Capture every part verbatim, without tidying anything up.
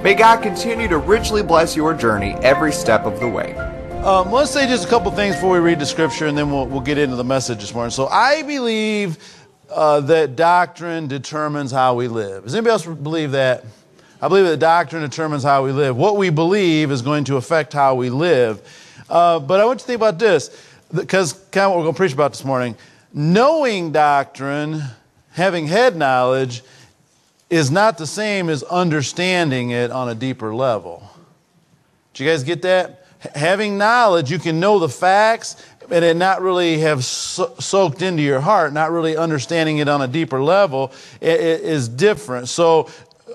May God continue to richly bless your journey every step of the way. Um, let's say just a couple things before we read the scripture, and then we'll, we'll get into the message this morning. So I believe uh, that doctrine determines how we live. Does anybody else believe that? I believe that doctrine determines how we live. What we believe is going to affect how we live. Uh, but I want you to think about this, because kind of what we're going to preach about this morning. Knowing doctrine, having head knowledge, is not the same as understanding it on a deeper level. Do you guys get that? H- having knowledge, you can know the facts, and it not really have so- soaked into your heart, not really understanding it on a deeper level it- it is different. So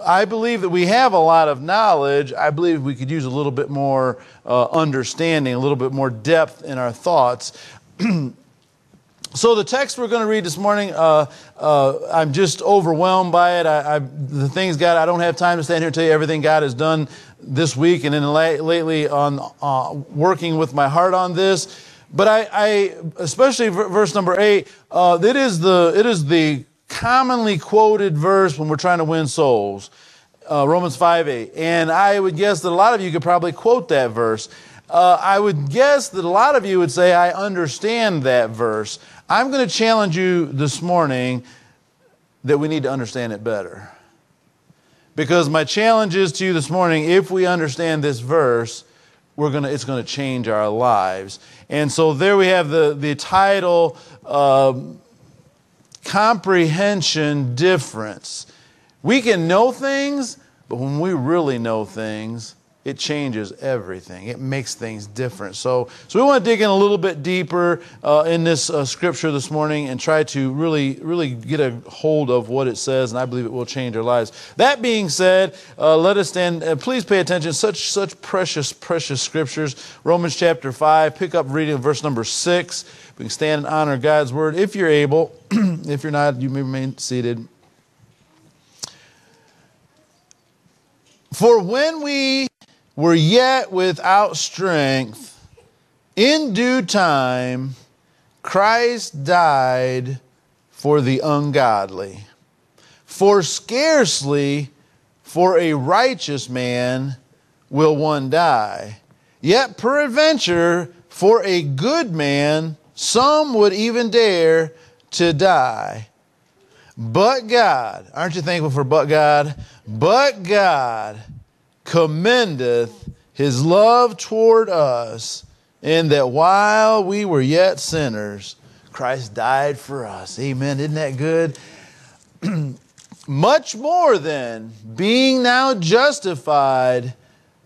I believe that we have a lot of knowledge. I believe we could use a little bit more uh, understanding, a little bit more depth in our thoughts. So the text we're going to read this morning, uh, uh, I'm just overwhelmed by it. I, I, the things God, I don't have time to stand here and tell you everything God has done this week and then la- lately on uh, working with my heart on this. But I, I especially v- verse number eight, uh, it is the it is the commonly quoted verse when we're trying to win souls, uh, Romans five eight. And I would guess that a lot of you could probably quote that verse. Uh, I would guess that a lot of you would say, I understand that verse. I'm going to challenge you this morning that we need to understand it better. Because my challenge is to you this morning, if we understand this verse, we're gonna, it's going to change our lives. And so there we have the, the title, uh, Comprehension Difference. We can know things, but when we really know things, it changes everything. It makes things different. So, so we want to dig in a little bit deeper uh, in this uh, scripture this morning and try to really, really get a hold of what it says, and I believe it will change our lives. That being said, uh, let us stand. Uh, please pay attention. Such, such precious, precious scriptures. Romans chapter five. Pick up reading verse number six. We can stand and honor God's word if you're able. If you're not, you may remain seated. For when we were yet without strength, in due time, Christ died for the ungodly. For scarcely for a righteous man will one die. Yet peradventure for a good man, some would even dare to die. But God, aren't you thankful for but God? But God commendeth his love toward us, in that while we were yet sinners, Christ died for us. Amen. Isn't that good? Much more then, being now justified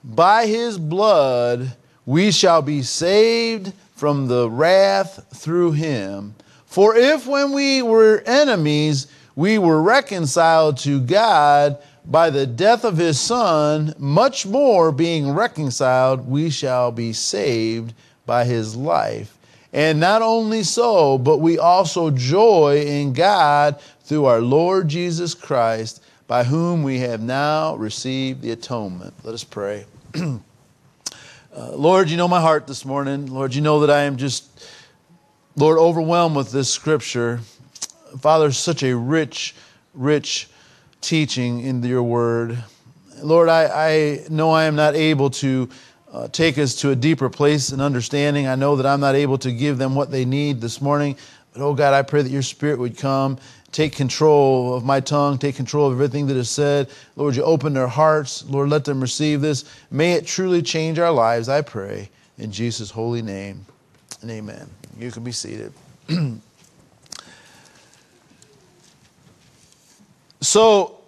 by his blood, we shall be saved from the wrath through him. For if when we were enemies, we were reconciled to God by the death of his son, much more being reconciled, we shall be saved by his life. And not only so, but we also joy in God through our Lord Jesus Christ, by whom we have now received the atonement. Let us pray. uh, Lord, you know my heart this morning. Lord, you know that I am just, Lord, overwhelmed with this scripture. Father, such a rich, rich teaching in your word. Lord, I, I know I am not able to uh, take us to a deeper place in understanding. I know that I'm not able to give them what they need this morning. But, oh God, I pray that your spirit would come, take control of my tongue, take control of everything that is said. Lord, you open their hearts. Lord, let them receive this. May it truly change our lives, I pray, in Jesus' holy name. And amen. You can be seated. So,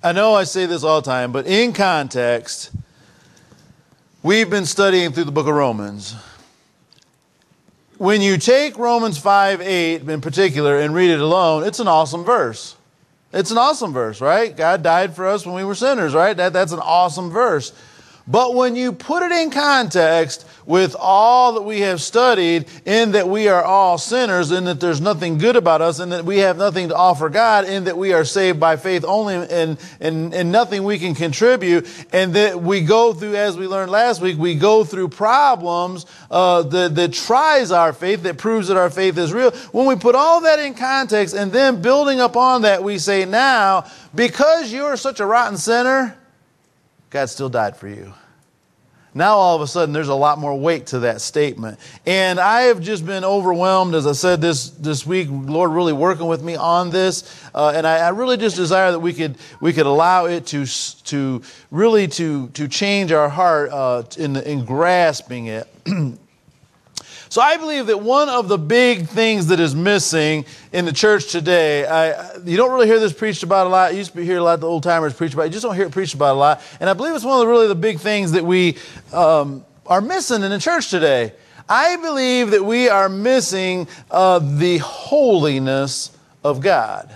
I know I say this all the time, but in context, we've been studying through the book of Romans. When you take Romans five eight in particular and read it alone, it's an awesome verse. It's an awesome verse, right? God died for us when we were sinners, right? That, that's an awesome verse. But when you put it in context with all that we have studied, in that we are all sinners, in that there's nothing good about us, and that we have nothing to offer God, in that we are saved by faith only, and, and, and nothing we can contribute, and that we go through, as we learned last week, we go through problems uh, that, that tries our faith, that proves that our faith is real. When we put all that in context and then building upon that, we say, now, because you're such a rotten sinner, God still died for you. Now all of a sudden there's a lot more weight to that statement. And I have just been overwhelmed, as I said this this week, Lord really working with me on this. Uh, and I, I really just desire that we could we could allow it to to really to to change our heart uh, in in grasping it. So I believe that one of the big things that is missing in the church today, I, you don't really hear this preached about a lot. You used to hear a lot of the old timers preach about it. You just don't hear it preached about a lot. And I believe it's one of the really the big things that we um, are missing in the church today. I believe that we are missing uh, the holiness of God.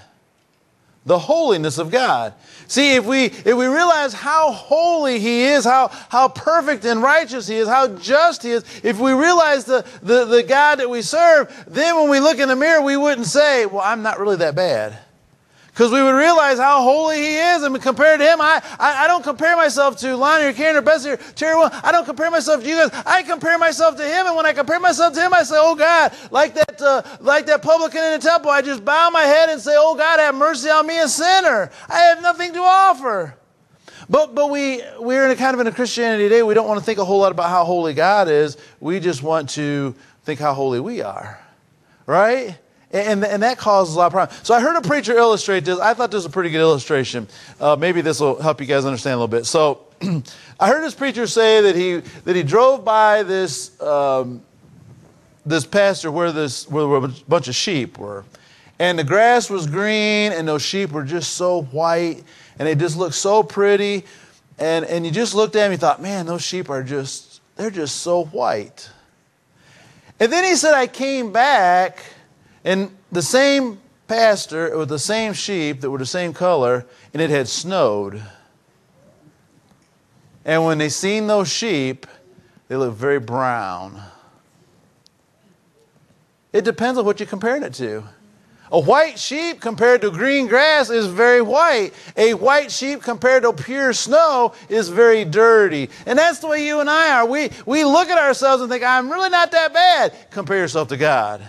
The holiness of God. See, if we if we realize how holy He is, how how perfect and righteous He is, how just He is, if we realize the, the, the God that we serve, then when we look in the mirror, we wouldn't say, well, I'm not really that bad. Because we would realize how holy He is. I mean, compared to Him, I, I, I don't compare myself to Lonnie or Karen or Bessie or Terry. I don't compare myself to you guys. I compare myself to Him. And when I compare myself to Him, I say, oh God, like that, uh, like that publican in the temple, I just bow my head and say, oh God, have mercy on me, a sinner. I have nothing to offer. But, but we, we're in a kind of in a Christianity today, we don't want to think a whole lot about how holy God is. We just want to think how holy we are. Right? And, and that causes a lot of problems. So I heard a preacher illustrate this. I thought this was a pretty good illustration. Uh, maybe this will help you guys understand a little bit. So I heard this preacher say that he that he drove by this um, this pasture where this where, where a bunch of sheep were, and the grass was green, and those sheep were just so white, and they just looked so pretty, and and you just looked at them, you thought, man, those sheep are just they're just so white. And then he said, I came back. And the same pasture with the same sheep that were the same color, and it had snowed. And when they seen those sheep, they looked very brown. It depends on what you're comparing it to. A white sheep compared to green grass is very white. A white sheep compared to pure snow is very dirty. And that's the way you and I are. We, we look at ourselves and think, I'm really not that bad. Compare yourself to God.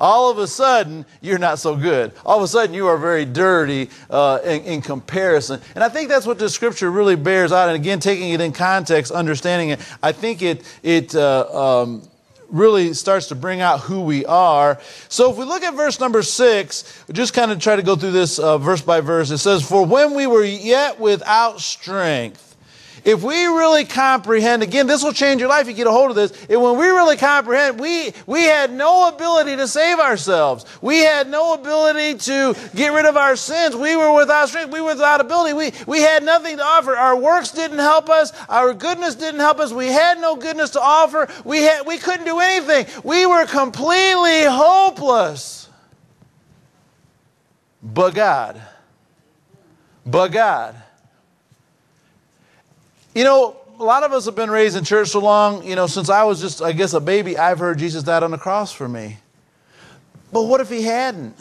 All of a sudden, you're not so good. All of a sudden, you are very dirty uh, in, in comparison. And I think that's what the scripture really bears out. And again, taking it in context, understanding it, I think it it uh, um, really starts to bring out who we are. So if we look at verse number six, we just kind of try to go through this uh, verse by verse. It says, for when we were yet without strength. If we really comprehend, again, this will change your life if you get a hold of this. And when we really comprehend, we, we had no ability to save ourselves. We had no ability to get rid of our sins. We were without strength. We were without ability. We, we had nothing to offer. Our works didn't help us. Our goodness didn't help us. We had no goodness to offer. We, had, we couldn't do anything. We were completely hopeless. But God. But God. You know, a lot of us have been raised in church so long, you know, since I was just, I guess, a baby, I've heard Jesus died on the cross for me. But what if He hadn't?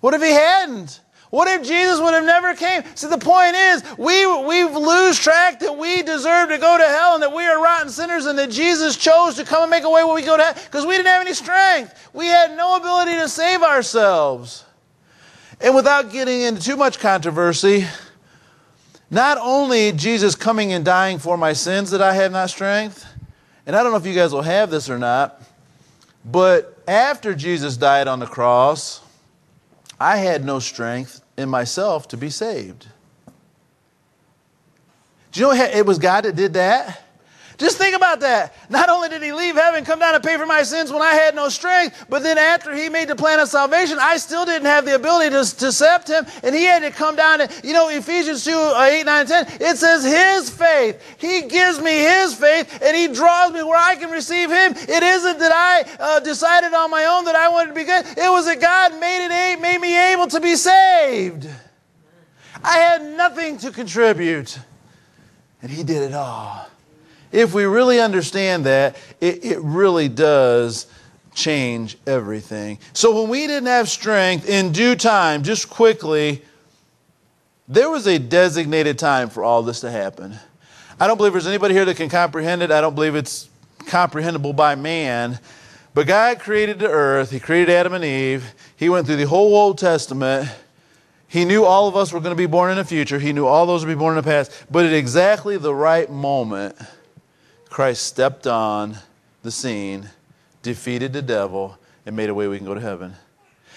What if He hadn't? What if Jesus would have never came? See, the point is, we, we've lose track that we deserve to go to hell and that we are rotten sinners and that Jesus chose to come and make a way where we go to hell because we didn't have any strength. We had no ability to save ourselves. And without getting into too much controversy, not only Jesus coming and dying for my sins that I have not strength, and I don't know if you guys will have this or not, but after Jesus died on the cross, I had no strength in myself to be saved. Do you know it was God that did that? Just think about that. Not only did He leave heaven, come down and pay for my sins when I had no strength, but then after He made the plan of salvation, I still didn't have the ability to, to accept Him, and He had to come down. And, you know, Ephesians two, eight, nine, ten, it says His faith. He gives me His faith, and He draws me where I can receive Him. It isn't that I uh, decided on my own that I wanted to be good. It was that God made, it, made me able to be saved. I had nothing to contribute. and he did it all. If we really understand that, it, it really does change everything. So when we didn't have strength in due time, just quickly, there was a designated time for all this to happen. I don't believe there's anybody here that can comprehend it. I don't believe it's comprehensible by man. But God created the earth. He created Adam and Eve. He went through the whole Old Testament. He knew all of us were going to be born in the future. He knew all those would be born in the past. But at exactly the right moment, Christ stepped on the scene, defeated the devil, and made a way we can go to heaven.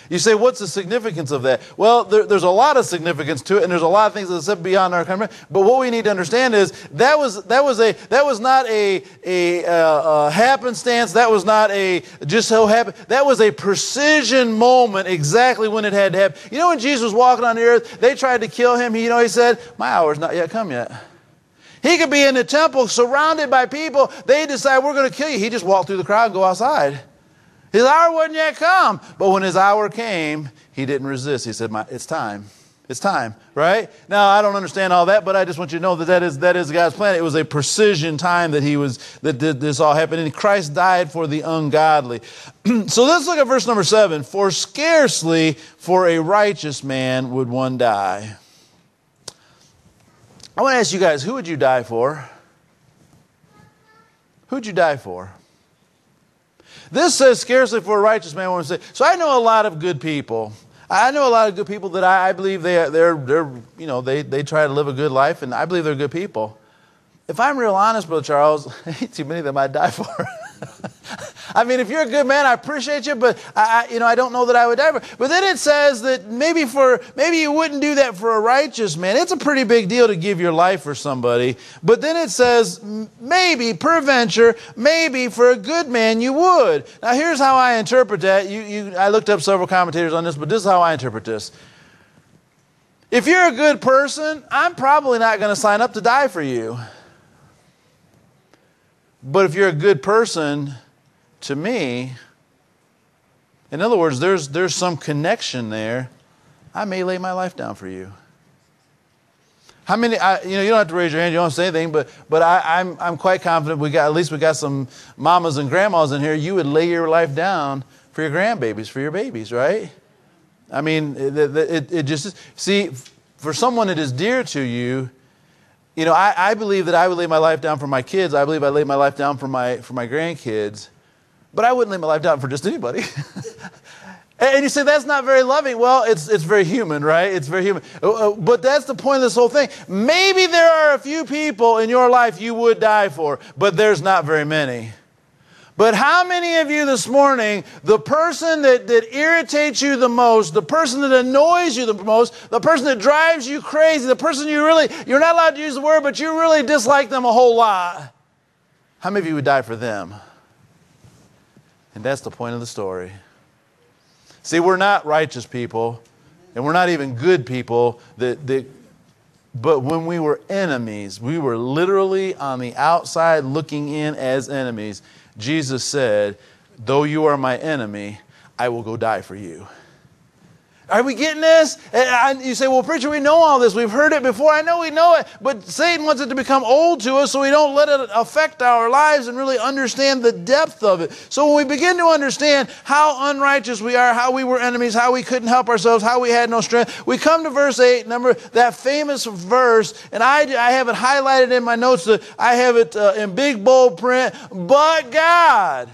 You say, what's the significance of that? Well, there, there's a lot of significance to it, and there's a lot of things that's beyond our comprehension. But what we need to understand is that was that was a that was not a a, uh, a happenstance. That was not a just so happen. That was a precision moment, exactly when it had to happen. You know, when Jesus was walking on the earth, they tried to kill him. He, you know, he said, "My hour's not yet come yet." He could be in the temple, surrounded by people. They decide we're going to kill you. He just walked through the crowd and go outside. His hour wouldn't yet come. But when his hour came, he didn't resist. He said, My, it's time. It's time, right? Now, I don't understand all that, but I just want you to know that that is, that is God's plan. It was a precision time that he was that this all happened. And Christ died for the ungodly. So let's look at verse number seven. For scarcely for a righteous man would one die. I want to ask you guys, who would you die for? Who would you die for? This says scarcely for a righteous man would say. So I know a lot of good people. I know a lot of good people that I, I believe they they're they're you know they they try to live a good life, and I believe they're good people. If I'm real honest, Brother Charles, too many of them I'd die for. I mean, if you're a good man, I appreciate you, but I, I you know I don't know that I would die for. But then it says that maybe for maybe you wouldn't do that for a righteous man. It's a pretty big deal to give your life for somebody. But then it says maybe peradventure, maybe for a good man you would. Now here's how I interpret that. You you I looked up several commentators on this, but this is how I interpret this. If you're a good person, I'm probably not going to sign up to die for you. But if you're a good person to me, in other words, there's, there's some connection there, I may lay my life down for you. How many, I, you know, you don't have to raise your hand, you don't have to say anything, but, but I, I'm, I'm quite confident we got, at least we got some mamas and grandmas in here, you would lay your life down for your grandbabies, for your babies, right? I mean, it, it, it just, see, for someone that is dear to you, you know, I, I believe that I would lay my life down for my kids. I believe I laid my life down for my for my grandkids. But I wouldn't lay my life down for just anybody. And you say, that's not very loving. Well, it's, it's very human, right? It's very human. But that's the point of this whole thing. Maybe there are a few people in your life you would die for, but there's not very many. But how many of you this morning, the person that, that irritates you the most, the person that annoys you the most, the person that drives you crazy, the person you really, you're not allowed to use the word, but you really dislike them a whole lot, how many of you would die for them? And that's the point of the story. See, we're not righteous people, and we're not even good people, that, that but when we were enemies, we were literally on the outside looking in as enemies. Jesus said, though you are my enemy, I will go die for you. Are we getting this? And I, you say, well, preacher, we know all this. We've heard it before. I know we know it. But Satan wants it to become old to us so we don't let it affect our lives and really understand the depth of it. So when we begin to understand how unrighteous we are, how we were enemies, how we couldn't help ourselves, how we had no strength, we come to verse eight, number that famous verse, and I, I have it highlighted in my notes. That I have it uh, in big, bold print, but God.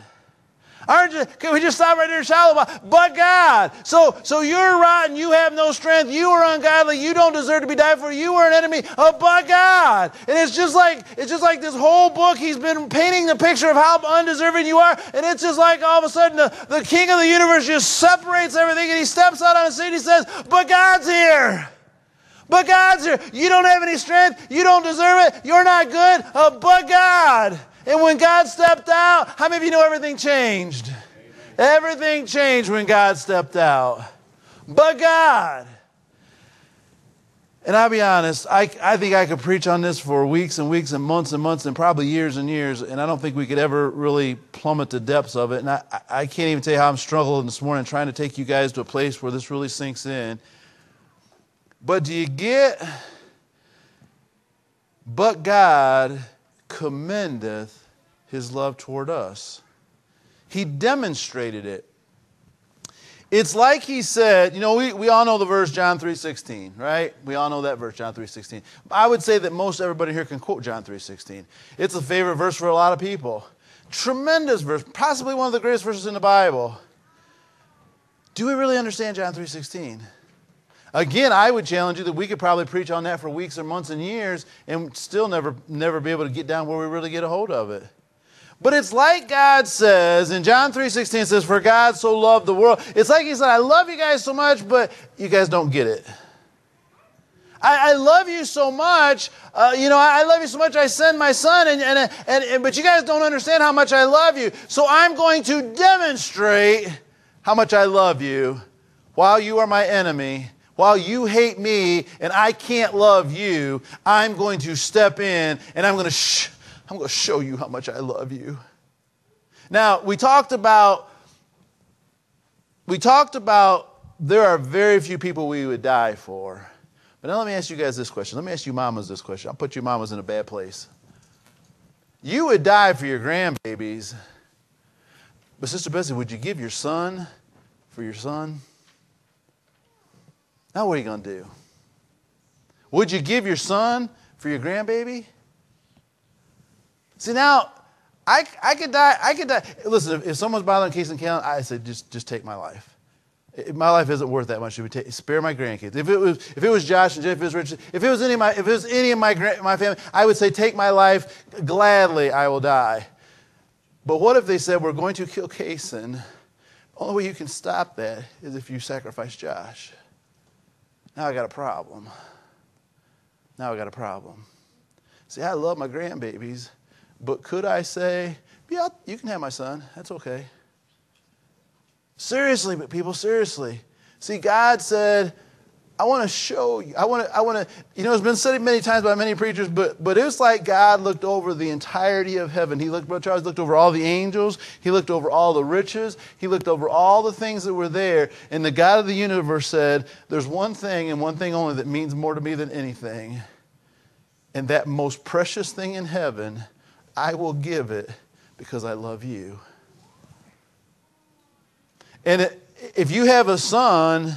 Aren't you, can we just stop right there and shout about, but God. So, so you're rotten. You have no strength. You are ungodly. You don't deserve to be died for. You are an enemy of but God. And it's just like, it's just like this whole book. He's been painting the picture of how undeserving you are. And it's just like all of a sudden the, the king of the universe just separates everything. And he steps out on the scene. And he says, but God's here. But God's here. You don't have any strength. You don't deserve it. You're not good. Uh, but God. And when God stepped out, how many of you know everything changed? Amen. Everything changed when God stepped out. But God. And I'll be honest, I, I think I could preach on this for weeks and weeks and months and months and probably years and years, and I don't think we could ever really plummet the depths of it. And I, I can't even tell you how I'm struggling this morning trying to take you guys to a place where this really sinks in. But do you get... But God commendeth his love toward us. He demonstrated it. It's like he said, you know, we, we all know the verse John three sixteen, right? We all know that verse, John three sixteen. I would say that most everybody here can quote John three sixteen. It's a favorite verse for a lot of people. Tremendous verse, possibly one of the greatest verses in the Bible. Do we really understand John three sixteen? Again, I would challenge you that we could probably preach on that for weeks or months and years and still never, never be able to get down where we really get a hold of it. But it's like God says, in John three sixteen it says, for God so loved the world. It's like he said, I love you guys so much, but you guys don't get it. I, I love you so much, uh, you know, I, I love you so much I send my son, and, and, and, and, but you guys don't understand how much I love you. So I'm going to demonstrate how much I love you while you are my enemy. While you hate me and I can't love you, I'm going to step in and I'm going to shh. I'm going to show you how much I love you. Now, we talked about, we talked about there are very few people we would die for. But now let me ask you guys this question. Let me ask you mamas this question. I'll put you mamas in a bad place. You would die for your grandbabies. But Sister Bessie, would you give your son for your son? Now what are you going to do? Would you give your son for your grandbaby? See, now, I, I could die, I could die. Listen, if, if someone's bothering Case and Callan, I said, just, just take my life. If my life isn't worth that much. Should we take, spare my grandkids. If it was, if it was Josh and Jeff, if it was Richard, if it was any of my, if it was any of my, my family, I would say, take my life, gladly I will die. But what if they said, we're going to kill Case, and the only way you can stop that is if you sacrifice Josh. Now I got a problem. Now I got a problem. See, I love my grandbabies. But could I say, yeah, you can have my son. That's okay. Seriously, but people, seriously. See, God said, I want to show you. I want to, I want to, you know, it's been said many times by many preachers, but, but it was like God looked over the entirety of heaven. He looked, Brother Charles looked over all the angels. He looked over all the riches. He looked over all the things that were there. And the God of the universe said, there's one thing and one thing only that means more to me than anything. And that most precious thing in heaven, I will give it because I love you. And it, if you have a son,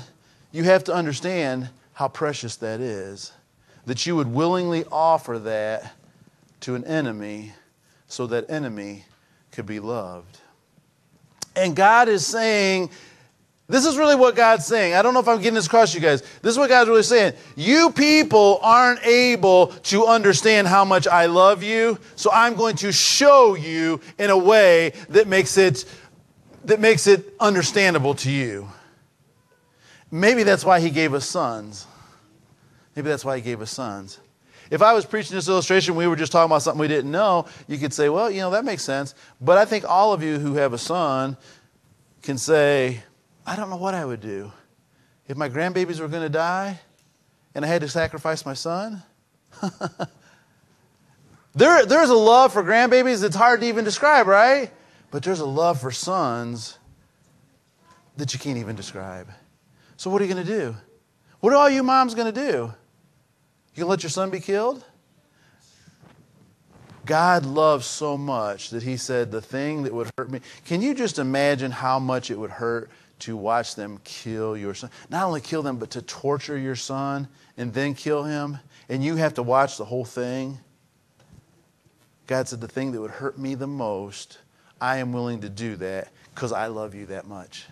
you have to understand how precious that is, that you would willingly offer that to an enemy so that enemy could be loved. And God is saying, this is really what God's saying. I don't know if I'm getting this across to you guys. This is what God's really saying. You people aren't able to understand how much I love you, so I'm going to show you in a way that makes it, that makes it understandable to you. Maybe that's why he gave us sons. Maybe that's why he gave us sons. If I was preaching this illustration, we were just talking about something we didn't know, you could say, well, you know, that makes sense. But I think all of you who have a son can say, I don't know what I would do. If my grandbabies were going to die and I had to sacrifice my son, there, there's a love for grandbabies that's hard to even describe, right? But there's a love for sons that you can't even describe. So what are you going to do? What are all you moms going to do? You going to let your son be killed? God loves so much that he said, the thing that would hurt me. Can you just imagine how much it would hurt to watch them kill your son? Not only kill them, but to torture your son and then kill him. And you have to watch the whole thing. God said, the thing that would hurt me the most, I am willing to do that because I love you that much.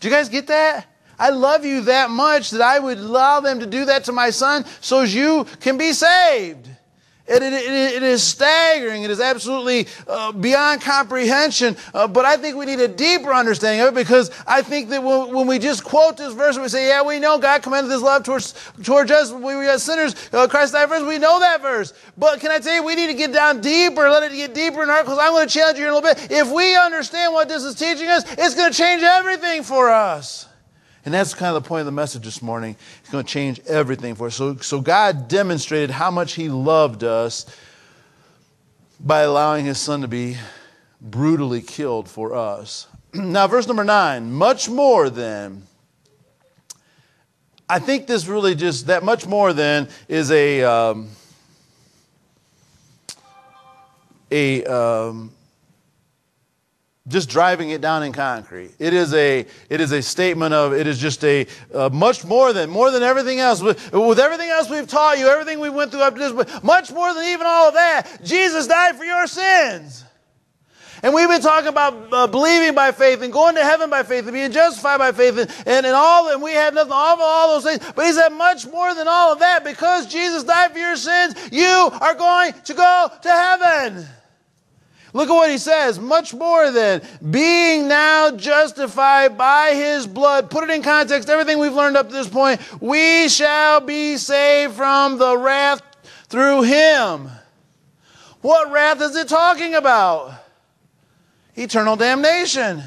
Do you guys get that? I love you that much that I would allow them to do that to my son so you can be saved. It, it, it, it is staggering. It is absolutely uh, beyond comprehension. Uh, but I think we need a deeper understanding of it, because I think that when, when we just quote this verse and we say, yeah, we know God commended his love towards, towards us. We were sinners. Uh, Christ died for us. We know that verse. But can I tell you, we need to get down deeper. Let it get deeper in our heart, because I'm going to challenge you in a little bit. If we understand what this is teaching us, it's going to change everything for us. And that's kind of the point of the message this morning. It's going to change everything for us. So, so God demonstrated how much he loved us by allowing his son to be brutally killed for us. Now, verse number nine, much more than. I think this really just, that much more than is a, um, a um, just driving it down in concrete. It is a it is a statement of it is just a uh, much more than more than everything else. With, with everything else we've taught you, everything we went through up to this, but much more than even all of that, Jesus died for your sins. And we've been talking about uh, believing by faith and going to heaven by faith and being justified by faith and, and, and all, and we had nothing awful, all those things. But he said much more than all of that. Because Jesus died for your sins, you are going to go to heaven. Look at what he says. Much more than being now justified by his blood. Put it in context, everything we've learned up to this point. We shall be saved from the wrath through him. What wrath is it talking about? Eternal damnation.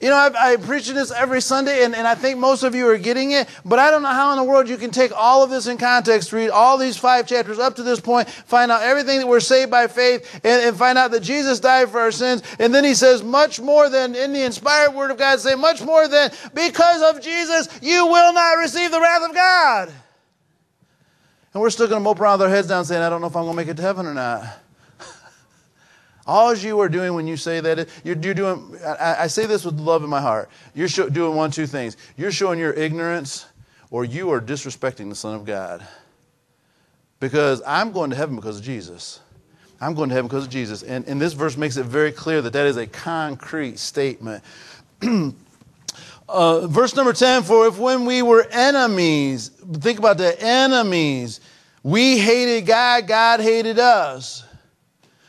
You know, I, I preach this every Sunday, and, and I think most of you are getting it, but I don't know how in the world you can take all of this in context, read all these five chapters up to this point, find out everything that we're saved by faith, and, and find out that Jesus died for our sins, and then he says much more than, in the inspired word of God, say much more than, because of Jesus, you will not receive the wrath of God. And we're still going to mope around with our heads down saying, I don't know if I'm going to make it to heaven or not. All you are doing when you say that, you're, you're doing, I, I say this with love in my heart, you're show, doing one, two things. You're showing your ignorance, or you are disrespecting the Son of God. Because I'm going to heaven because of Jesus. I'm going to heaven because of Jesus. And, and this verse makes it very clear that that is a concrete statement. uh, verse number ten, for if when we were enemies, think about the enemies, we hated God, God hated us.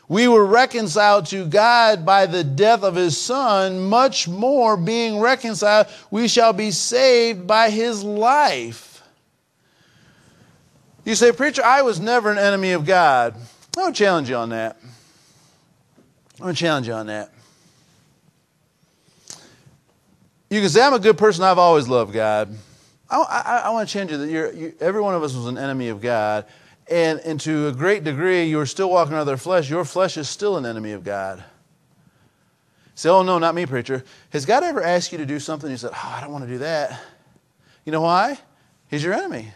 We were reconciled to God by the death of his son. Much more, being reconciled, we shall be saved by his life. You say, preacher, I was never an enemy of God. I would challenge you on that. I would challenge you on that. You can say, I'm a good person. I've always loved God. I, I, I want to challenge you that you're, you, every one of us was an enemy of God. And, and to a great degree, you're still walking around their flesh. Your flesh is still an enemy of God. You say, oh, no, not me, preacher. Has God ever asked you to do something? You said, oh, I don't want to do that. You know why? He's your enemy.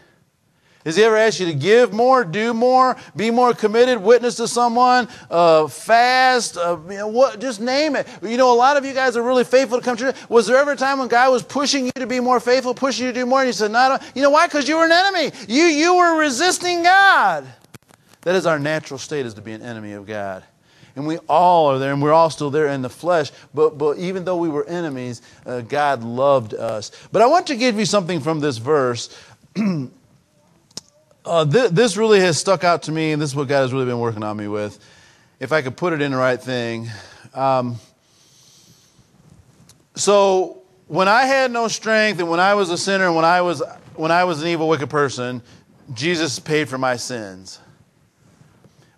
Has he ever asked you to give more, do more, be more committed, witness to someone, uh, fast, uh, you know, what, just name it. You know, a lot of you guys are really faithful to come to church. Was there ever a time when God was pushing you to be more faithful, pushing you to do more, and you said, no, no. You know why? Because you were an enemy. You, you were resisting God. That is our natural state, is to be an enemy of God. And we all are there, and we're all still there in the flesh. But, but even though we were enemies, uh, God loved us. But I want to give you something from this verse. Uh, th this really has stuck out to me, and this is what God has really been working on me with. If I could put it in the right thing. Um, so when I had no strength, and when I was a sinner, and when I was, when I was an evil, wicked person, Jesus paid for my sins.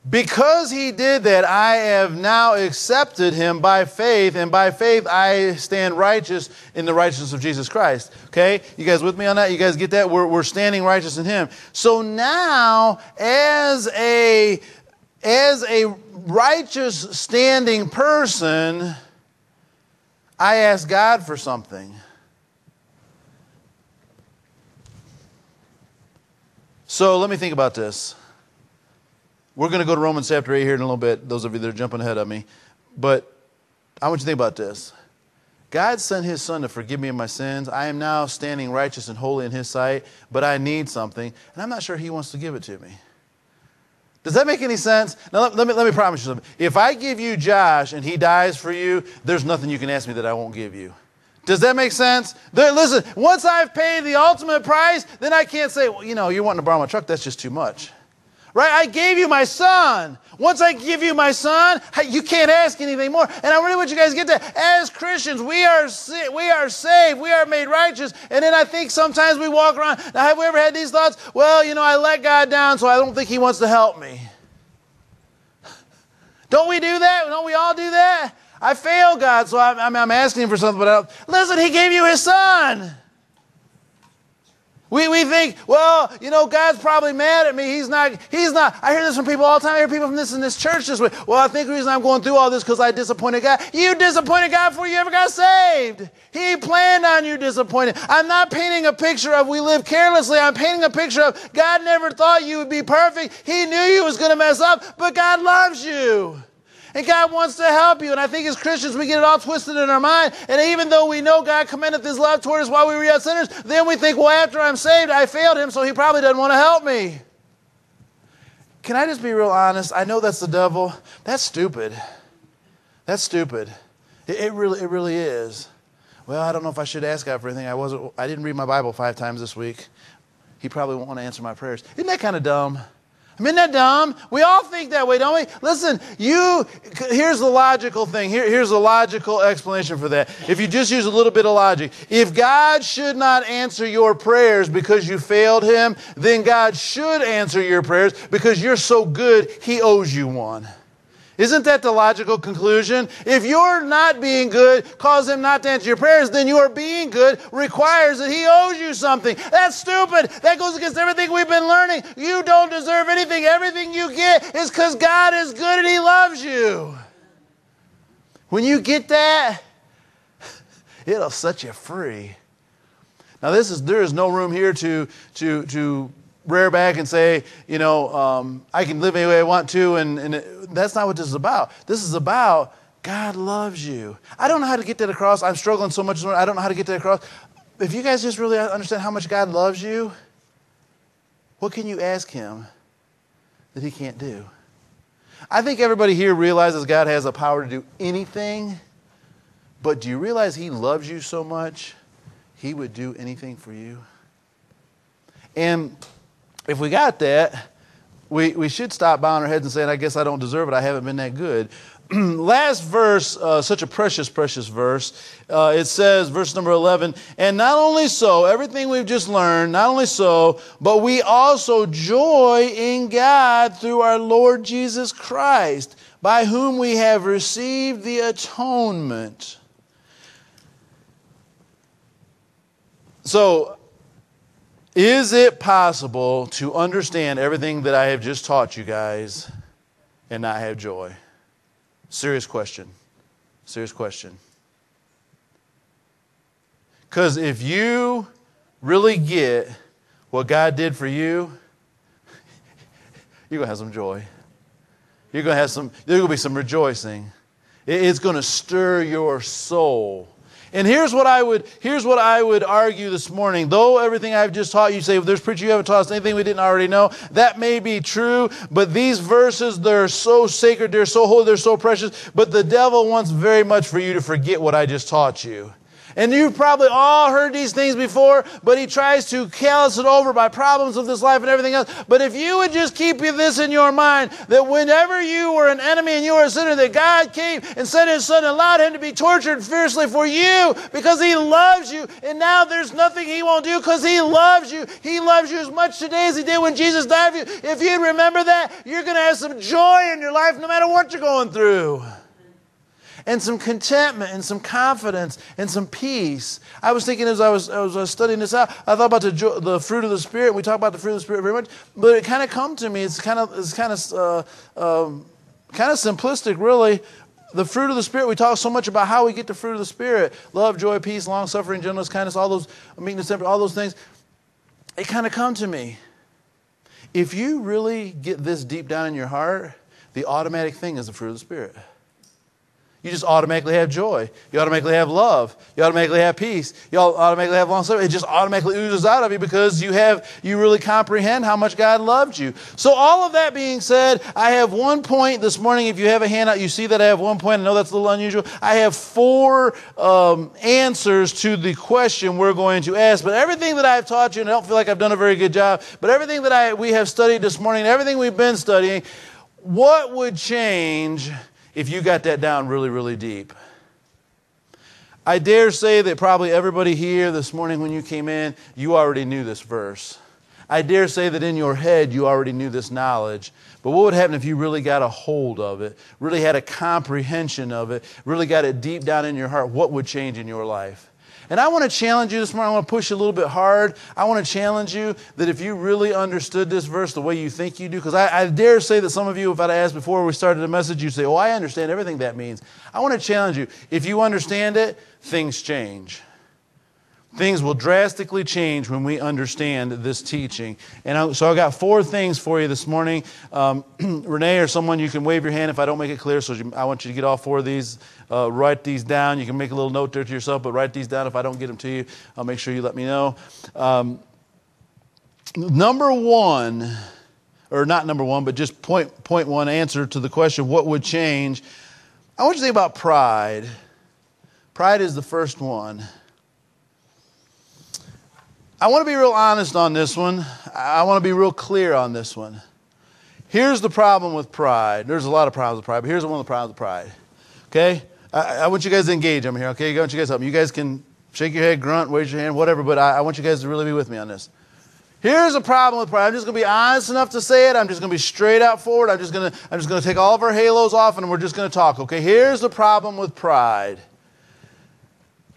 Because he did that, I have now accepted him by faith, and by faith I stand righteous in the righteousness of Jesus Christ. Okay? You guys with me on that? You guys get that? We're, we're standing righteous in him. So now, as a, as a righteous standing person, I ask God for something. So let me think about this. We're going to go to Romans chapter eight here in a little bit, those of you that are jumping ahead of me. But I want you to think about this. God sent his son to forgive me of my sins. I am now standing righteous and holy in his sight, but I need something, and I'm not sure he wants to give it to me. Does that make any sense? Now, let, let, me, let me promise you something. If I give you Josh and he dies for you, there's nothing you can ask me that I won't give you. Does that make sense? There, listen, once I've paid the ultimate price, then I can't say, well, you know, you're wanting to borrow my truck. That's just too much. Right? I gave you my son. Once I give you my son, you can't ask anything more. And I really want you guys to get that. As Christians, we are we are saved. We are made righteous. And then I think sometimes we walk around. Now, have we ever had these thoughts? Well, you know, I let God down, so I don't think he wants to help me. Don't we do that? Don't we all do that? I failed God, so I'm, I'm asking him for something. But I don't. Listen, he gave you his son. We, we think, well, you know, God's probably mad at me. He's not, he's not. I hear this from people all the time. I hear people from this in this church this way. Well, I think the reason I'm going through all this is because I disappointed God. You disappointed God before you ever got saved. He planned on you disappointed. I'm not painting a picture of we live carelessly. I'm painting a picture of God never thought you would be perfect. He knew you was going to mess up, but God loves you. And God wants to help you. And I think as Christians, we get it all twisted in our mind. And even though we know God commendeth his love toward us while we were yet sinners, then we think, well, after I'm saved, I failed him, so he probably doesn't want to help me. Can I just be real honest? I know that's the devil. That's stupid. That's stupid. It, it, really, it really is. Well, I don't know if I should ask God for anything. I, wasn't, I didn't read my Bible five times this week. He probably won't want to answer my prayers. Isn't that kind of dumb? I mean, isn't that dumb? We all think that way, don't we? Listen, you, here's the logical thing. Here, here's the logical explanation for that. If you just use a little bit of logic. If God should not answer your prayers because you failed him, then God should answer your prayers because you're so good, he owes you one. Isn't that the logical conclusion? If you're not being good, cause him not to answer your prayers, then your being good requires that he owes you something. That's stupid. That goes against everything we've been learning. You don't deserve anything. Everything you get is because God is good and he loves you. When you get that, it'll set you free. Now, this is there is no room here to to to. rear back and say, you know, um, I can live any way I want to, and, and it, that's not what this is about. This is about God loves you. I don't know how to get that across. I'm struggling so much. I don't know how to get that across. If you guys just really understand how much God loves you, what can you ask him that he can't do? I think everybody here realizes God has the power to do anything, but do you realize he loves you so much, he would do anything for you? And if we got that, we, we should stop bowing our heads and saying, I guess I don't deserve it. I haven't been that good. Last verse, uh, such a precious, precious verse. Uh, it says, verse number eleven, and not only so, everything we've just learned, not only so, but we also joy in God through our Lord Jesus Christ, by whom we have received the atonement. So, is it possible to understand everything that I have just taught you guys and not have joy? Serious question. Serious question. Because if you really get what God did for you, you're going to have some joy. You're going to have some, there's going to be some rejoicing. It's going to stir your soul. And here's what I would here's what I would argue this morning. Though everything I've just taught you, say, well, there's preacher, you haven't taught us anything we didn't already know. That may be true, but these verses, they're so sacred, they're so holy, they're so precious. But the devil wants very much for you to forget what I just taught you. And you've probably all heard these things before, but he tries to callous it over by problems of this life and everything else. But if you would just keep this in your mind, that whenever you were an enemy and you were a sinner, that God came and sent his son and allowed him to be tortured fiercely for you because he loves you. And now there's nothing he won't do because he loves you. He loves you as much today as he did when Jesus died for you. If you remember that, you're going to have some joy in your life no matter what you're going through. And some contentment and some confidence and some peace. I was thinking as I was, as I was studying this out, I thought about the, the fruit of the Spirit. And we talk about the fruit of the Spirit very much, but it kind of come to me. It's kind of it's kind of uh, um, kind of simplistic, really. The fruit of the Spirit. We talk so much about how we get the fruit of the Spirit: love, joy, peace, long suffering, gentleness, kindness, all those meekness, temper, all those things. It kind of come to me. If you really get this deep down in your heart, the automatic thing is the fruit of the Spirit. You just automatically have joy. You automatically have love. You automatically have peace. You automatically have long suffering. It just automatically oozes out of you because you have you really comprehend how much God loved you. So all of that being said, I have one point this morning. If you have a handout, you see that I have one point. I know that's a little unusual. I have four um, answers to the question we're going to ask. But everything that I've taught you, and I don't feel like I've done a very good job, but everything that I we have studied this morning, everything we've been studying, what would change if you got that down really, really deep? I dare say that probably everybody here this morning when you came in, you already knew this verse. I dare say that in your head you already knew this knowledge. But what would happen if you really got a hold of it, really had a comprehension of it, really got it deep down in your heart? What would change in your life? And I want to challenge you this morning. I want to push you a little bit hard. I want to challenge you that if you really understood this verse the way you think you do, because I, I dare say that some of you, if I'd asked before we started the message, you'd say, oh, I understand everything that means. I want to challenge you. If you understand it, things change. Things will drastically change when we understand this teaching. And I, so I've got four things for you this morning. Um, Renee or someone, you can wave your hand if I don't make it clear. So you, I want you to get all four of these. Uh, write these down. You can make a little note there to yourself, but write these down. If I don't get them to you, I'll make sure you let me know. Um, number one, or not number one, but just point, point one answer to the question, what would change? I want you to think about pride. Pride is the first one. I want to be real honest on this one. I want to be real clear on this one. Here's the problem with pride. There's a lot of problems with pride, but here's one of the problems with pride. Okay? I, I want you guys to engage. I'm here, okay? I want you guys to help me. You guys can shake your head, grunt, raise your hand, whatever, but I, I want you guys to really be with me on this. Here's a problem with pride. I'm just going to be honest enough to say it. I'm just going to be straight out forward. I'm just going to, I'm just going to take all of our halos off and we're just going to talk, okay? Here's the problem with pride.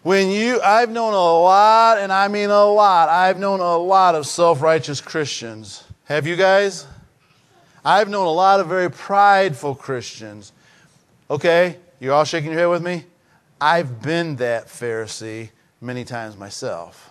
When you, I've known a lot, and I mean a lot, I've known a lot of self-righteous Christians. Have you guys? I've known a lot of very prideful Christians. Okay, you're all shaking your head with me? I've been that Pharisee many times myself.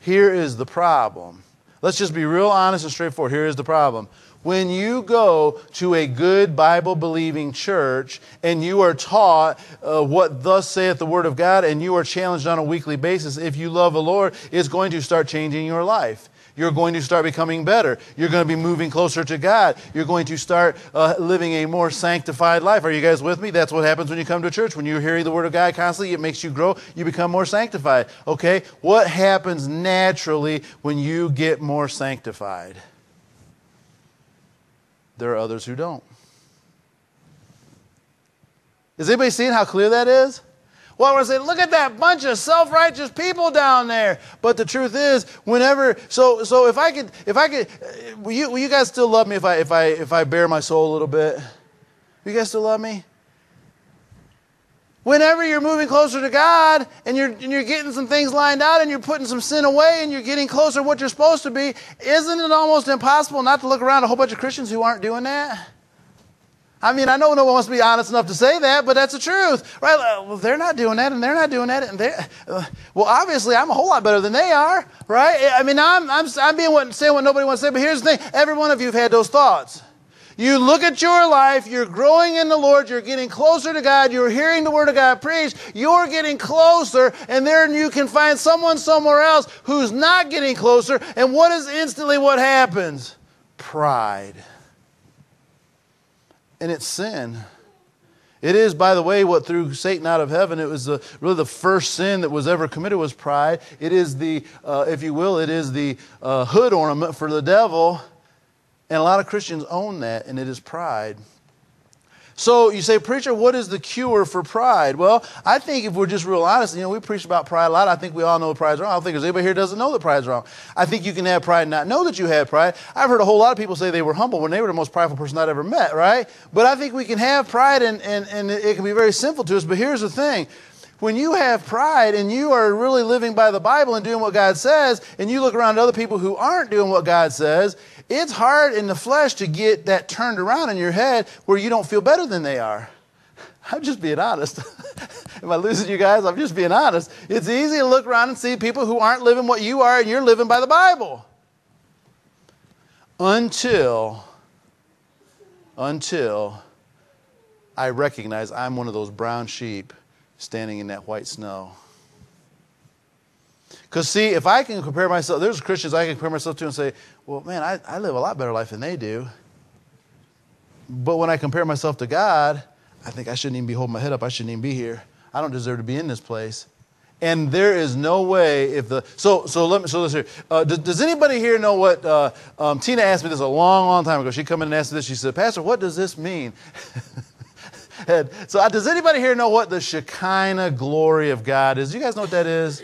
Here is the problem. Let's just be real honest and straightforward. Here is the problem. When you go to a good Bible-believing church and you are taught uh, what thus saith the Word of God and you are challenged on a weekly basis, if you love the Lord, it's going to start changing your life. You're going to start becoming better. You're going to be moving closer to God. You're going to start uh, living a more sanctified life. Are you guys with me? That's what happens when you come to church. When you hear the Word of God constantly, it makes you grow. You become more sanctified. Okay? What happens naturally when you get more sanctified? There are others who don't. Is anybody seeing how clear that is? Well, we're saying, look at that bunch of self-righteous people down there. But the truth is, whenever, so so if I could, if I could, will you, will you guys still love me if I if I if I bare my soul a little bit? Will you guys still love me? Whenever you're moving closer to God and you're, and you're getting some things lined out and you're putting some sin away and you're getting closer to what you're supposed to be, isn't it almost impossible not to look around a whole bunch of Christians who aren't doing that? I mean, I know no one wants to be honest enough to say that, but that's the truth. Right? Well, they're not doing that and they're not doing that. and they're, uh, Well, obviously, I'm a whole lot better than they are, right? I mean, I'm, I'm, I'm being what, saying what nobody wants to say, but here's the thing. Every one of you have had those thoughts. You look at your life, you're growing in the Lord, you're getting closer to God, you're hearing the Word of God preached, you're getting closer, and there you can find someone somewhere else who's not getting closer, and what is instantly what happens? Pride. And it's sin. It is, by the way, what threw Satan out of heaven. It was the, really the first sin that was ever committed was pride. It is the, uh, if you will, it is the uh, hood ornament for the devil. And a lot of Christians own that, and it is pride. So you say, preacher, what is the cure for pride? Well, I think if we're just real honest, you know, we preach about pride a lot. I think we all know pride's wrong. I don't think there's anybody here who doesn't know that pride's wrong. I think you can have pride and not know that you have pride. I've heard a whole lot of people say they were humble when they were the most prideful person I'd ever met, right? But I think we can have pride, and, and, and it can be very sinful to us. But here's the thing. When you have pride and you are really living by the Bible and doing what God says, and you look around at other people who aren't doing what God says, it's hard in the flesh to get that turned around in your head where you don't feel better than they are. I'm just being honest. Am I losing you guys? I'm just being honest. It's easy to look around and see people who aren't living what you are and you're living by the Bible. Until, until I recognize I'm one of those brown sheep standing in that white snow. Because see, if I can compare myself, there's Christians I can compare myself to and say, well, man, I, I live a lot better life than they do. But when I compare myself to God, I think I shouldn't even be holding my head up. I shouldn't even be here. I don't deserve to be in this place. And there is no way if the, so so let me, so let's hear, uh, does, does anybody here know what, uh, um, Tina asked me this a long, long time ago. She come in and asked me this. She said, Pastor, what does this mean? And so does anybody here know what the Shekinah glory of God is? Do you guys know what that is?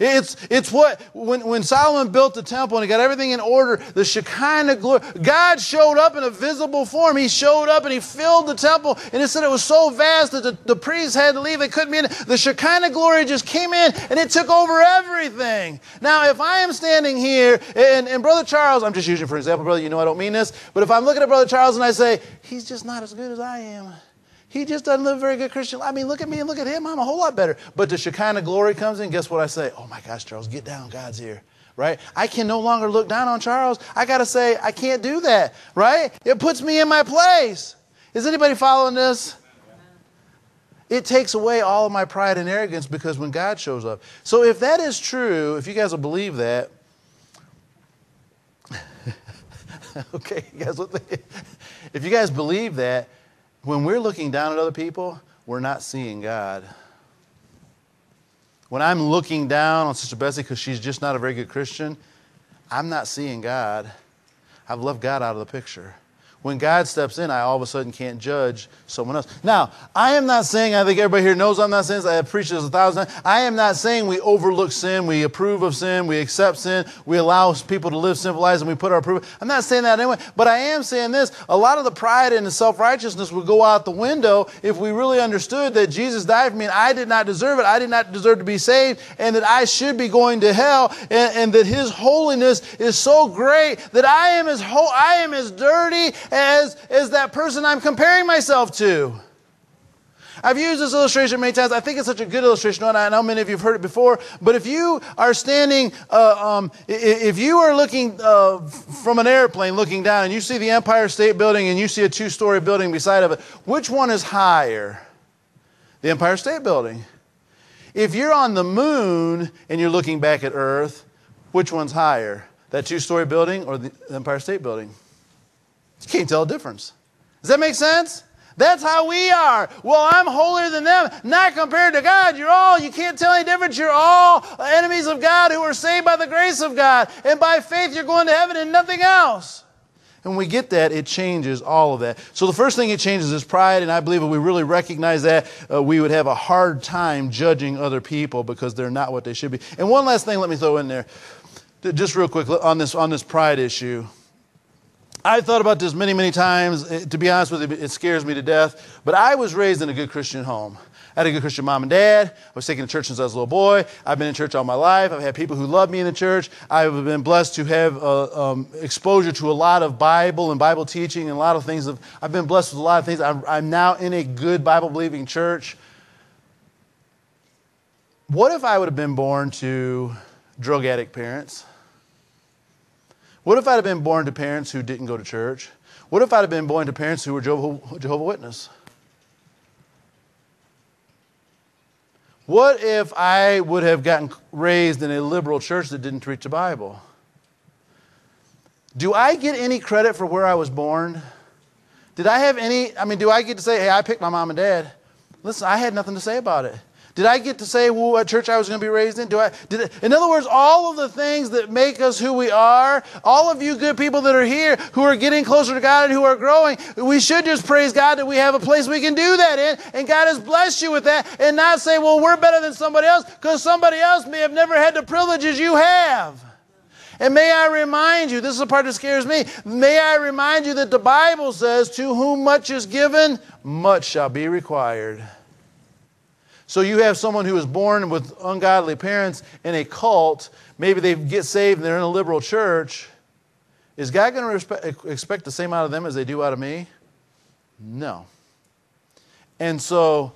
It's, it's what, when, when Solomon built the temple and he got everything in order, the Shekinah glory, God showed up in a visible form. He showed up and he filled the temple. And it said it was so vast that the, the priests had to leave. They couldn't be in it. The Shekinah glory just came in and it took over everything. Now, if I am standing here and, and Brother Charles, I'm just using for example, brother, you know I don't mean this, but if I'm looking at Brother Charles and I say, he's just not as good as I am. He just doesn't live a very good Christian life. I mean, look at me and look at him. I'm a whole lot better. But the Shekinah glory comes in. Guess what I say? Oh, my gosh, Charles, get down. God's here, right? I can no longer look down on Charles. I got to say, I can't do that, right? It puts me in my place. Is anybody following this? It takes away all of my pride and arrogance because when God shows up. So if that is true, if you guys will believe that, okay, you guys, if you guys believe that, when we're looking down at other people, we're not seeing God. When I'm looking down on Sister Bessie because she's just not a very good Christian, I'm not seeing God. I've left God out of the picture. When God steps in, I all of a sudden can't judge someone else. Now, I am not saying, I think everybody here knows I'm not saying this. I have preached this a thousand times. I am not saying we overlook sin, we approve of sin, we accept sin, we allow people to live sinful lives, and we put our approval. I'm not saying that anyway, but I am saying this. A lot of the pride and the self-righteousness would go out the window if we really understood that Jesus died for me and I did not deserve it. I did not deserve to be saved and that I should be going to hell and, and that His holiness is so great that I am as, ho- I am as dirty As, as that person I'm comparing myself to. I've used this illustration many times. I think it's such a good illustration. I know many of you have heard it before. But if you are standing, uh, um, if you are looking uh, from an airplane looking down and you see the Empire State Building and you see a two-story building beside of it, which one is higher? The Empire State Building. If you're on the moon and you're looking back at Earth, which one's higher? That two-story building or the Empire State Building? You can't tell the difference. Does that make sense? That's how we are. Well, I'm holier than them. Not compared to God. You're all, you can't tell any difference. You're all enemies of God who are saved by the grace of God. And by faith, you're going to heaven and nothing else. And when we get that, it changes all of that. So the first thing it changes is pride. And I believe if we really recognize that, uh, we would have a hard time judging other people because they're not what they should be. And one last thing let me throw in there. Just real quick on this, on this pride issue. I've thought about this many, many times. To be honest with you, it scares me to death. But I was raised in a good Christian home. I had a good Christian mom and dad. I was taken to church since I was a little boy. I've been in church all my life. I've had people who love me in the church. I've been blessed to have uh, um, exposure to a lot of Bible and Bible teaching and a lot of things. Of, I've been blessed with a lot of things. I'm, I'm now in a good Bible-believing church. What if I would have been born to drug addict parents? What if I'd have been born to parents who didn't go to church? What if I'd have been born to parents who were Jehovah, Jehovah's Witness? What if I would have gotten raised in a liberal church that didn't preach the Bible? Do I get any credit for where I was born? Did I have any, I mean, do I get to say, hey, I picked my mom and dad? Listen, I had nothing to say about it. Did I get to say what church I was going to be raised in? Do I? Did I, in other words, all of the things that make us who we are, all of you good people that are here who are getting closer to God and who are growing, we should just praise God that we have a place we can do that in, and God has blessed you with that, and not say, well, we're better than somebody else because somebody else may have never had the privileges you have. And may I remind you, this is the part that scares me, may I remind you that the Bible says, to whom much is given, much shall be required. So you have someone who was born with ungodly parents in a cult. Maybe they get saved and they're in a liberal church. Is God going to respect, expect the same out of them as they do out of me? No. And so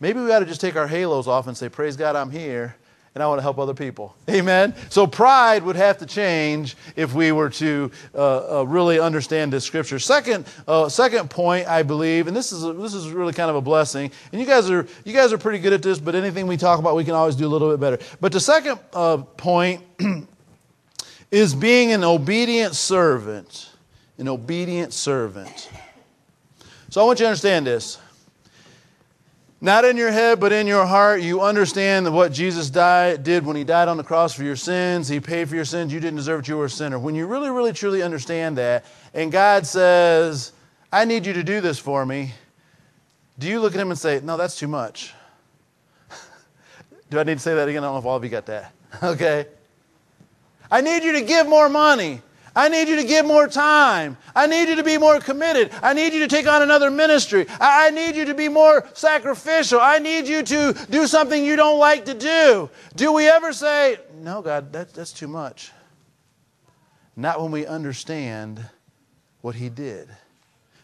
maybe we ought to just take our halos off and say, praise God, I'm here, and I want to help other people. Amen? So pride would have to change if we were to uh, uh, really understand this scripture. Second, uh, second point, I believe, and this is a, this is really kind of a blessing. And you guys are you guys are pretty good at this, but anything we talk about, we can always do a little bit better. But the second uh, point is being an obedient servant, an obedient servant. So I want you to understand this. Not in your head, but in your heart, you understand what Jesus died, did when he died on the cross for your sins. He paid for your sins. You didn't deserve it. You were a sinner. When you really, really, truly understand that, and God says, I need you to do this for me, do you look at him and say, no, that's too much? Do I need to say that again? I don't know if all of you got that. Okay? I need you to give more money. I need you to give more time. I need you to be more committed. I need you to take on another ministry. I need you to be more sacrificial. I need you to do something you don't like to do. Do we ever say, no, God, that, that's too much? Not when we understand what He did.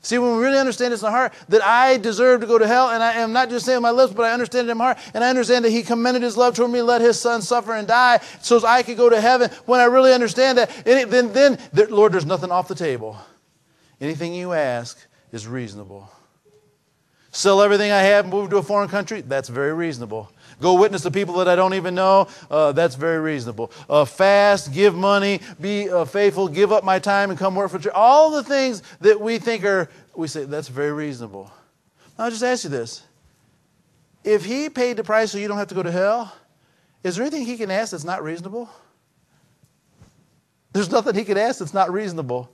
See, when we really understand this in the heart, that I deserve to go to hell, and I am not just saying with my lips, but I understand it in my heart, and I understand that He commended His love toward me, let His Son suffer and die so I could go to heaven. When I really understand that, it, then, then there, Lord, there's nothing off the table. Anything you ask is reasonable. Sell everything I have and move to a foreign country? That's very reasonable. Go witness to people that I don't even know. Uh, that's very reasonable. Uh, fast, give money, be uh, faithful, give up my time and come work for church. All the things that we think are, we say, that's very reasonable. I'll just ask you this. If He paid the price so you don't have to go to hell, is there anything He can ask that's not reasonable? There's nothing He can ask that's not reasonable.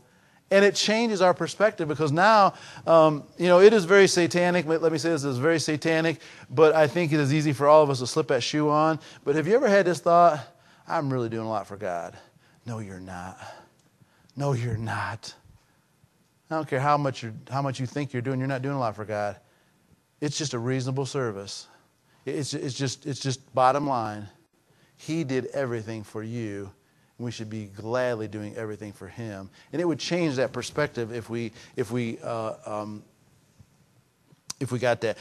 And it changes our perspective because now, um, you know, it is very satanic. Let me say this, it's very satanic, but I think it is easy for all of us to slip that shoe on. But have you ever had this thought, I'm really doing a lot for God? No, you're not. No, you're not. I don't care how much, you're, how much you think you're doing, you're not doing a lot for God. It's just a reasonable service. It's, it's, just, it's just bottom line. He did everything for you. We should be gladly doing everything for Him. And it would change that perspective if we, if we, uh, um, if we got that.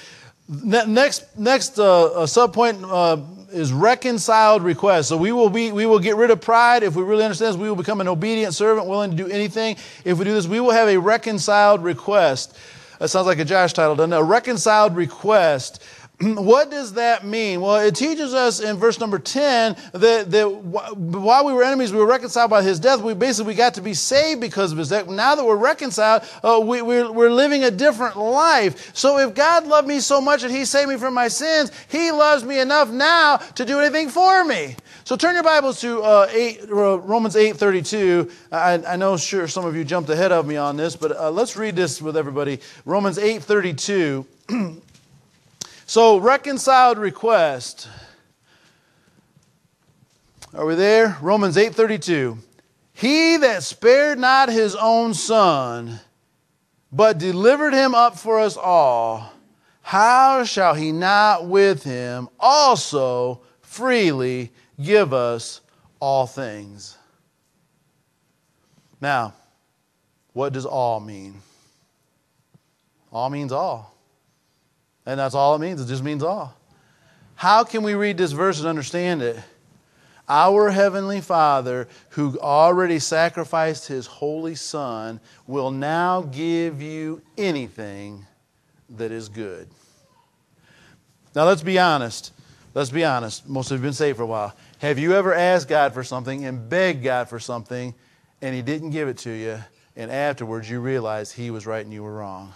Next, next uh, sub-point uh, is reconciled requests. So we will, be, we will get rid of pride. If we really understand this, we will become an obedient servant, willing to do anything. If we do this, we will have a reconciled request. That sounds like a Josh title, doesn't it? A reconciled request. What does that mean? Well, it teaches us in verse number ten that, that while we were enemies, we were reconciled by His death. We basically we got to be saved because of His death. Now that we're reconciled, uh, we, we're, we're living a different life. So if God loved me so much that He saved me from my sins, He loves me enough now to do anything for me. So turn your Bibles to uh, eight, uh, Romans eight thirty-two. I, I know sure some of you jumped ahead of me on this, but uh, let's read this with everybody. Romans eight thirty-two. So, reconciled request. Are we there? Romans eight thirty-two. He that spared not His own Son, but delivered Him up for us all, how shall He not with Him also freely give us all things? Now, what does all mean? All means all. And that's all it means. It just means all. How can we read this verse and understand it? Our Heavenly Father, who already sacrificed His Holy Son, will now give you anything that is good. Now, let's be honest. Let's be honest. Most of you have been saved for a while. Have you ever asked God for something and begged God for something, and He didn't give it to you, and afterwards you realized He was right and you were wrong?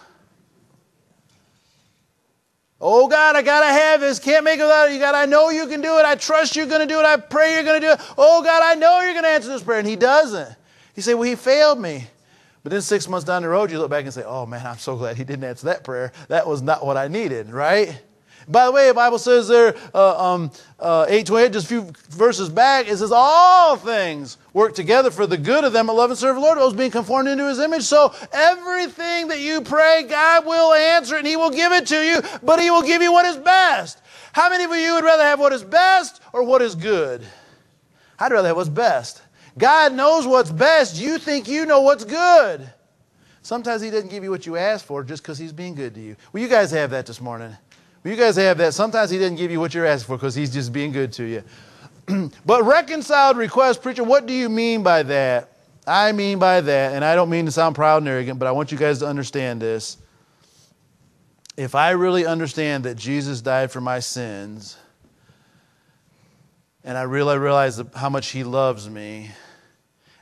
Oh, God, I got to have this. Can't make it without you, God. I know you can do it. I trust you're going to do it. I pray you're going to do it. Oh, God, I know you're going to answer this prayer. And He doesn't. You say, well, He failed me. But then six months down the road, you look back and say, oh, man, I'm so glad He didn't answer that prayer. That was not what I needed, right? By the way, the Bible says there, uh, um, uh, eight twenty-eight, just a few verses back, it says, all things work together for the good of them that love and serve the Lord, those being conformed into His image. So everything that you pray, God will answer it, and He will give it to you, but He will give you what is best. How many of you would rather have what is best or what is good? I'd rather have what's best. God knows what's best. You think you know what's good. Sometimes He doesn't give you what you ask for just because He's being good to you. Well, you guys have that this morning. You guys have that. Sometimes He doesn't give you what you're asking for because He's just being good to you. But reconciled request, preacher, what do you mean by that? I mean by that, and I don't mean to sound proud and arrogant, but I want you guys to understand this. If I really understand that Jesus died for my sins, and I really realize how much He loves me,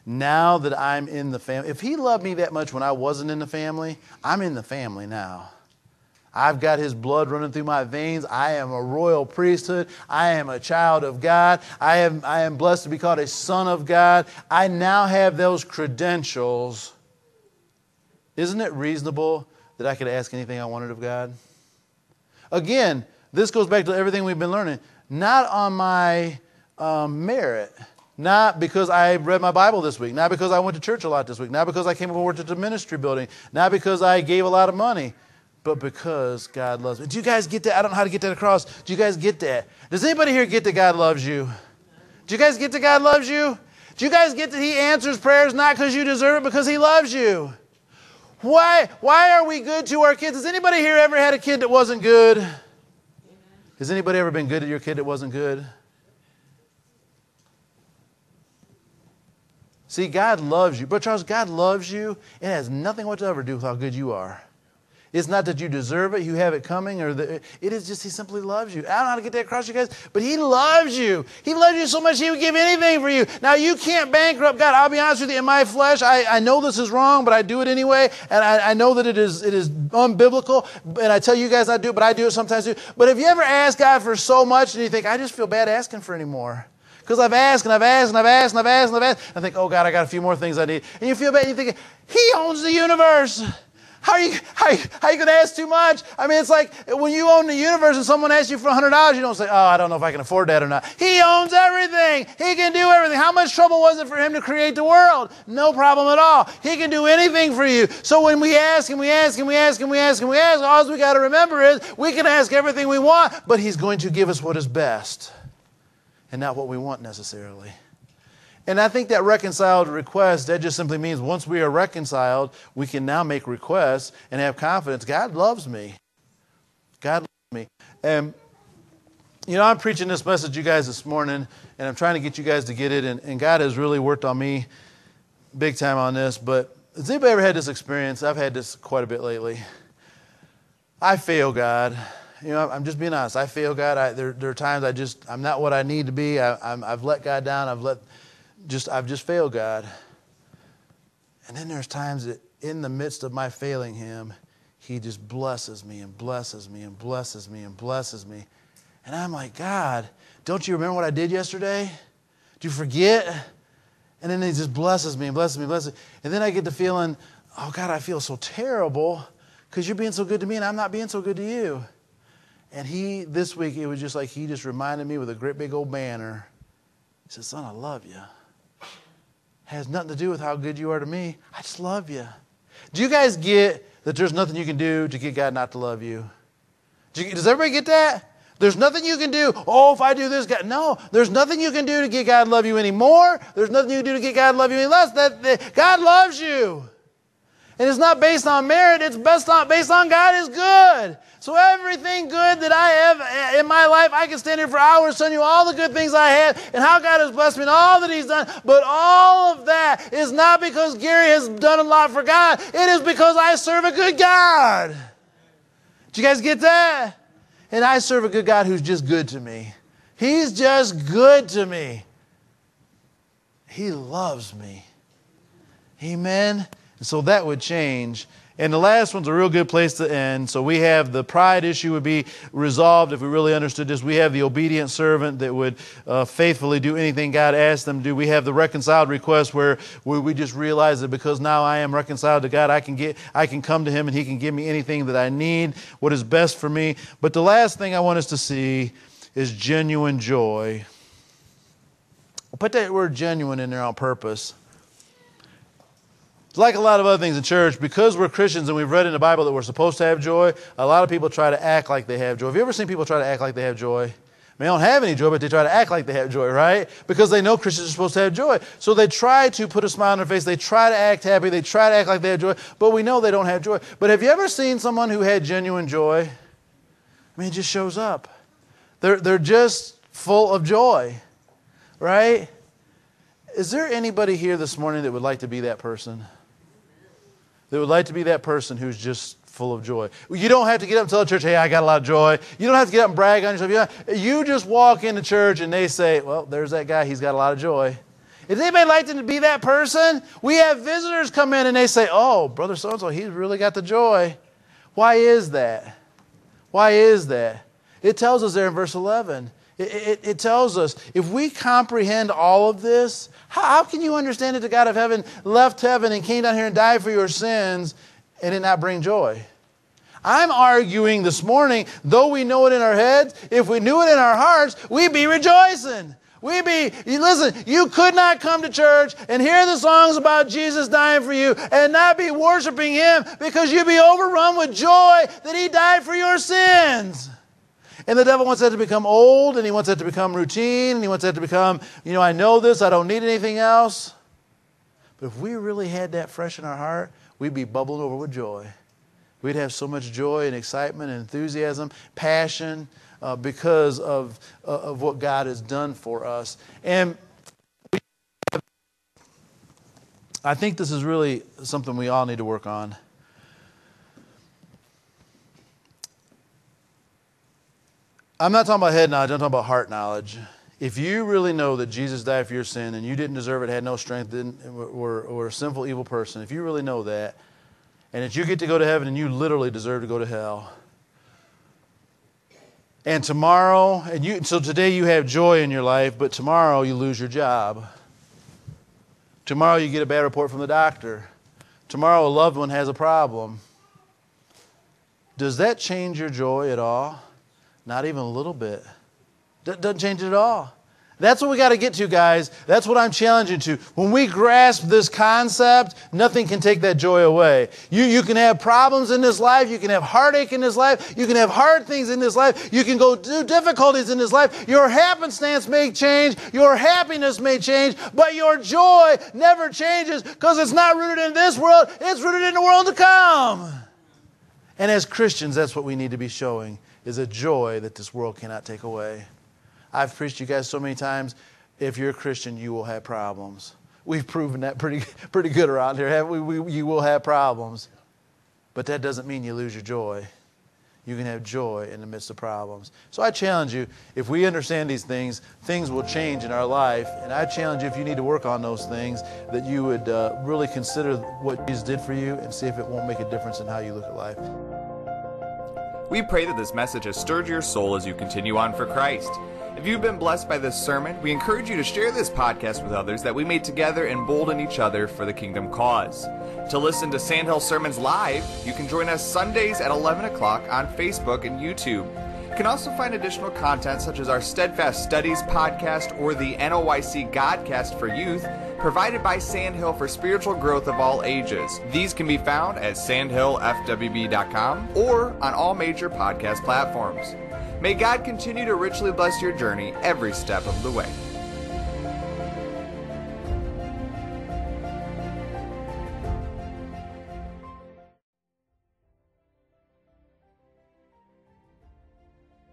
now that I'm in the family, if He loved me that much when I wasn't in the family, I'm in the family now. I've got His blood running through my veins. I am a royal priesthood. I am a child of God. I am, I am blessed to be called a son of God. I now have those credentials. Isn't it reasonable that I could ask anything I wanted of God? Again, this goes back to everything we've been learning. Not on my um, merit. Not because I read my Bible this week. Not because I went to church a lot this week. Not because I came over to the ministry building. Not because I gave a lot of money. But because God loves me. Do you guys get that? I don't know how to get that across. Do you guys get that? Does anybody here get that God loves you? Do you guys get that God loves you? Do you guys get that He answers prayers not because you deserve it, because He loves you? Why, why are we good to our kids? Has anybody here ever had a kid that wasn't good? Has anybody ever been good to your kid that wasn't good? See, God loves you. Brother Charles, God loves you. It has nothing whatsoever to do with how good you are. It's not that you deserve it, you have it coming, or the, it is just He simply loves you. I don't know how to get that across, you guys, but He loves you. He loves you so much He would give anything for you. Now, you can't bankrupt God. I'll be honest with you, in my flesh, I, I know this is wrong, but I do it anyway, and I, I know that it is, it is unbiblical, and I tell you guys I do it, but I do it sometimes too. But if you ever ask God for so much, and you think, I just feel bad asking for any more. Because I've asked, and I've asked, and I've asked, and I've asked, and I've asked. I think, oh, God, I got a few more things I need. And you feel bad, and you think, He owns the universe. How are you, how, how you going to ask too much? I mean, it's like when you own the universe and someone asks you for one hundred dollars, you don't say, oh, I don't know if I can afford that or not. He owns everything. He can do everything. How much trouble was it for Him to create the world? No problem at all. He can do anything for you. So when we ask and we ask and we ask and we ask and we ask, all we got to remember is we can ask everything we want, but He's going to give us what is best and not what we want necessarily. And I think that reconciled request, that just simply means once we are reconciled, we can now make requests and have confidence. God loves me. God loves me. And, you know, I'm preaching this message, you guys, this morning, and I'm trying to get you guys to get it. And, and God has really worked on me big time on this. But has anybody ever had this experience? I've had this quite a bit lately. I fail God. You know, I'm just being honest. I fail God. I, there, there are times I just, I'm not what I need to be. I, I'm, I've let God down. I've let... Just I've just failed God. And then there's times that in the midst of my failing Him, He just blesses me and blesses me and blesses me and blesses me. And I'm like, God, don't you remember what I did yesterday? Do you forget? And then He just blesses me and blesses me and blesses me. And then I get the feeling, oh, God, I feel so terrible because you're being so good to me and I'm not being so good to you. And He, this week, it was just like He just reminded me with a great big old banner. He said, son, I love you. Has nothing to do with how good you are to me. I just love you. Do you guys get that there's nothing you can do to get God not to love you? Do you, does everybody get that? There's nothing you can do. Oh, if I do this, God. No, there's nothing you can do to get God to love you anymore. There's nothing you can do to get God to love you any less. That, that God loves you. And it's not based on merit. It's based on, based on God is good. So everything good that I have in my life, I can stand here for hours telling you all the good things I had and how God has blessed me and all that He's done. But all of that is not because Gary has done a lot for God. It is because I serve a good God. Do you guys get that? And I serve a good God who's just good to me. He's just good to me. He loves me. Amen. And so that would change. And the last one's a real good place to end. So we have the pride issue would be resolved if we really understood this. We have the obedient servant that would uh, faithfully do anything God asked them to do. We have the reconciled request where, where we just realize that because now I am reconciled to God, I can get, I can come to Him and He can give me anything that I need, what is best for me. But the last thing I want us to see is genuine joy. I'll put that word genuine in there on purpose. Like a lot of other things in church, because we're Christians and we've read in the Bible that we're supposed to have joy, a lot of people try to act like they have joy. Have you ever seen people try to act like they have joy? They don't have any joy, but they try to act like they have joy, right? Because they know Christians are supposed to have joy. So they try to put a smile on their face. They try to act happy. They try to act like they have joy, but we know they don't have joy. But have you ever seen someone who had genuine joy? I mean, it just shows up. They're, they're just full of joy, right? Is there anybody here this morning that would like to be that person? They would like to be that person who's just full of joy. You don't have to get up and tell the church, hey, I got a lot of joy. You don't have to get up and brag on yourself. You just walk into church and they say, well, there's that guy. He's got a lot of joy. Is anybody like to be that person? We have visitors come in and they say, oh, brother so-and-so, he's really got the joy. Why is that? Why is that? It tells us there in verse eleven. It, it, it tells us, if we comprehend all of this, how, how can you understand that the God of heaven left heaven and came down here and died for your sins and did not bring joy? I'm arguing this morning, though we know it in our heads, if we knew it in our hearts, we'd be rejoicing. We be, you listen, you could not come to church and hear the songs about Jesus dying for you and not be worshiping Him because you'd be overrun with joy that He died for your sins. And the devil wants that to become old, and he wants that to become routine, and he wants that to become, you know, I know this, I don't need anything else. But if we really had that fresh in our heart, we'd be bubbling over with joy. We'd have so much joy and excitement and enthusiasm, passion, Uh, because of, uh, of what God has done for us. And I think this is really something we all need to work on. I'm not talking about head knowledge, I'm talking about heart knowledge. If you really know that Jesus died for your sin and you didn't deserve it, had no strength, didn't, were, were a sinful, evil person, if you really know that, and that you get to go to heaven and you literally deserve to go to hell, and tomorrow, and you, so today you have joy in your life, but tomorrow you lose your job. Tomorrow you get a bad report from the doctor. Tomorrow a loved one has a problem. Does that change your joy at all? Not even a little bit. D- doesn't change it at all. That's what we got to get to, guys. That's what I'm challenging to. When we grasp this concept, nothing can take that joy away. You, you can have problems in this life. You can have heartache in this life. You can have hard things in this life. You can go through difficulties in this life. Your happenstance may change. Your happiness may change. But your joy never changes because it's not rooted in this world. It's rooted in the world to come. And as Christians, that's what we need to be showing, is a joy that this world cannot take away. I've preached to you guys so many times, if you're a Christian, you will have problems. We've proven that pretty, pretty good around here, haven't we? We? You will have problems. But that doesn't mean you lose your joy. You can have joy in the midst of problems. So I challenge you, if we understand these things, things will change in our life. And I challenge you, if you need to work on those things, that you would uh, really consider what Jesus did for you and see if it won't make a difference in how you look at life. We pray that this message has stirred your soul as you continue on for Christ. If you've been blessed by this sermon, we encourage you to share this podcast with others that we may together embolden each other for the kingdom cause. To listen to Sandhill Sermons live, you can join us Sundays at eleven o'clock on Facebook and YouTube. You can also find additional content such as our Steadfast Studies podcast or the N O Y C Godcast for Youth, provided by Sandhill for spiritual growth of all ages. These can be found at sandhill f w b dot com or on all major podcast platforms. May God continue to richly bless your journey every step of the way.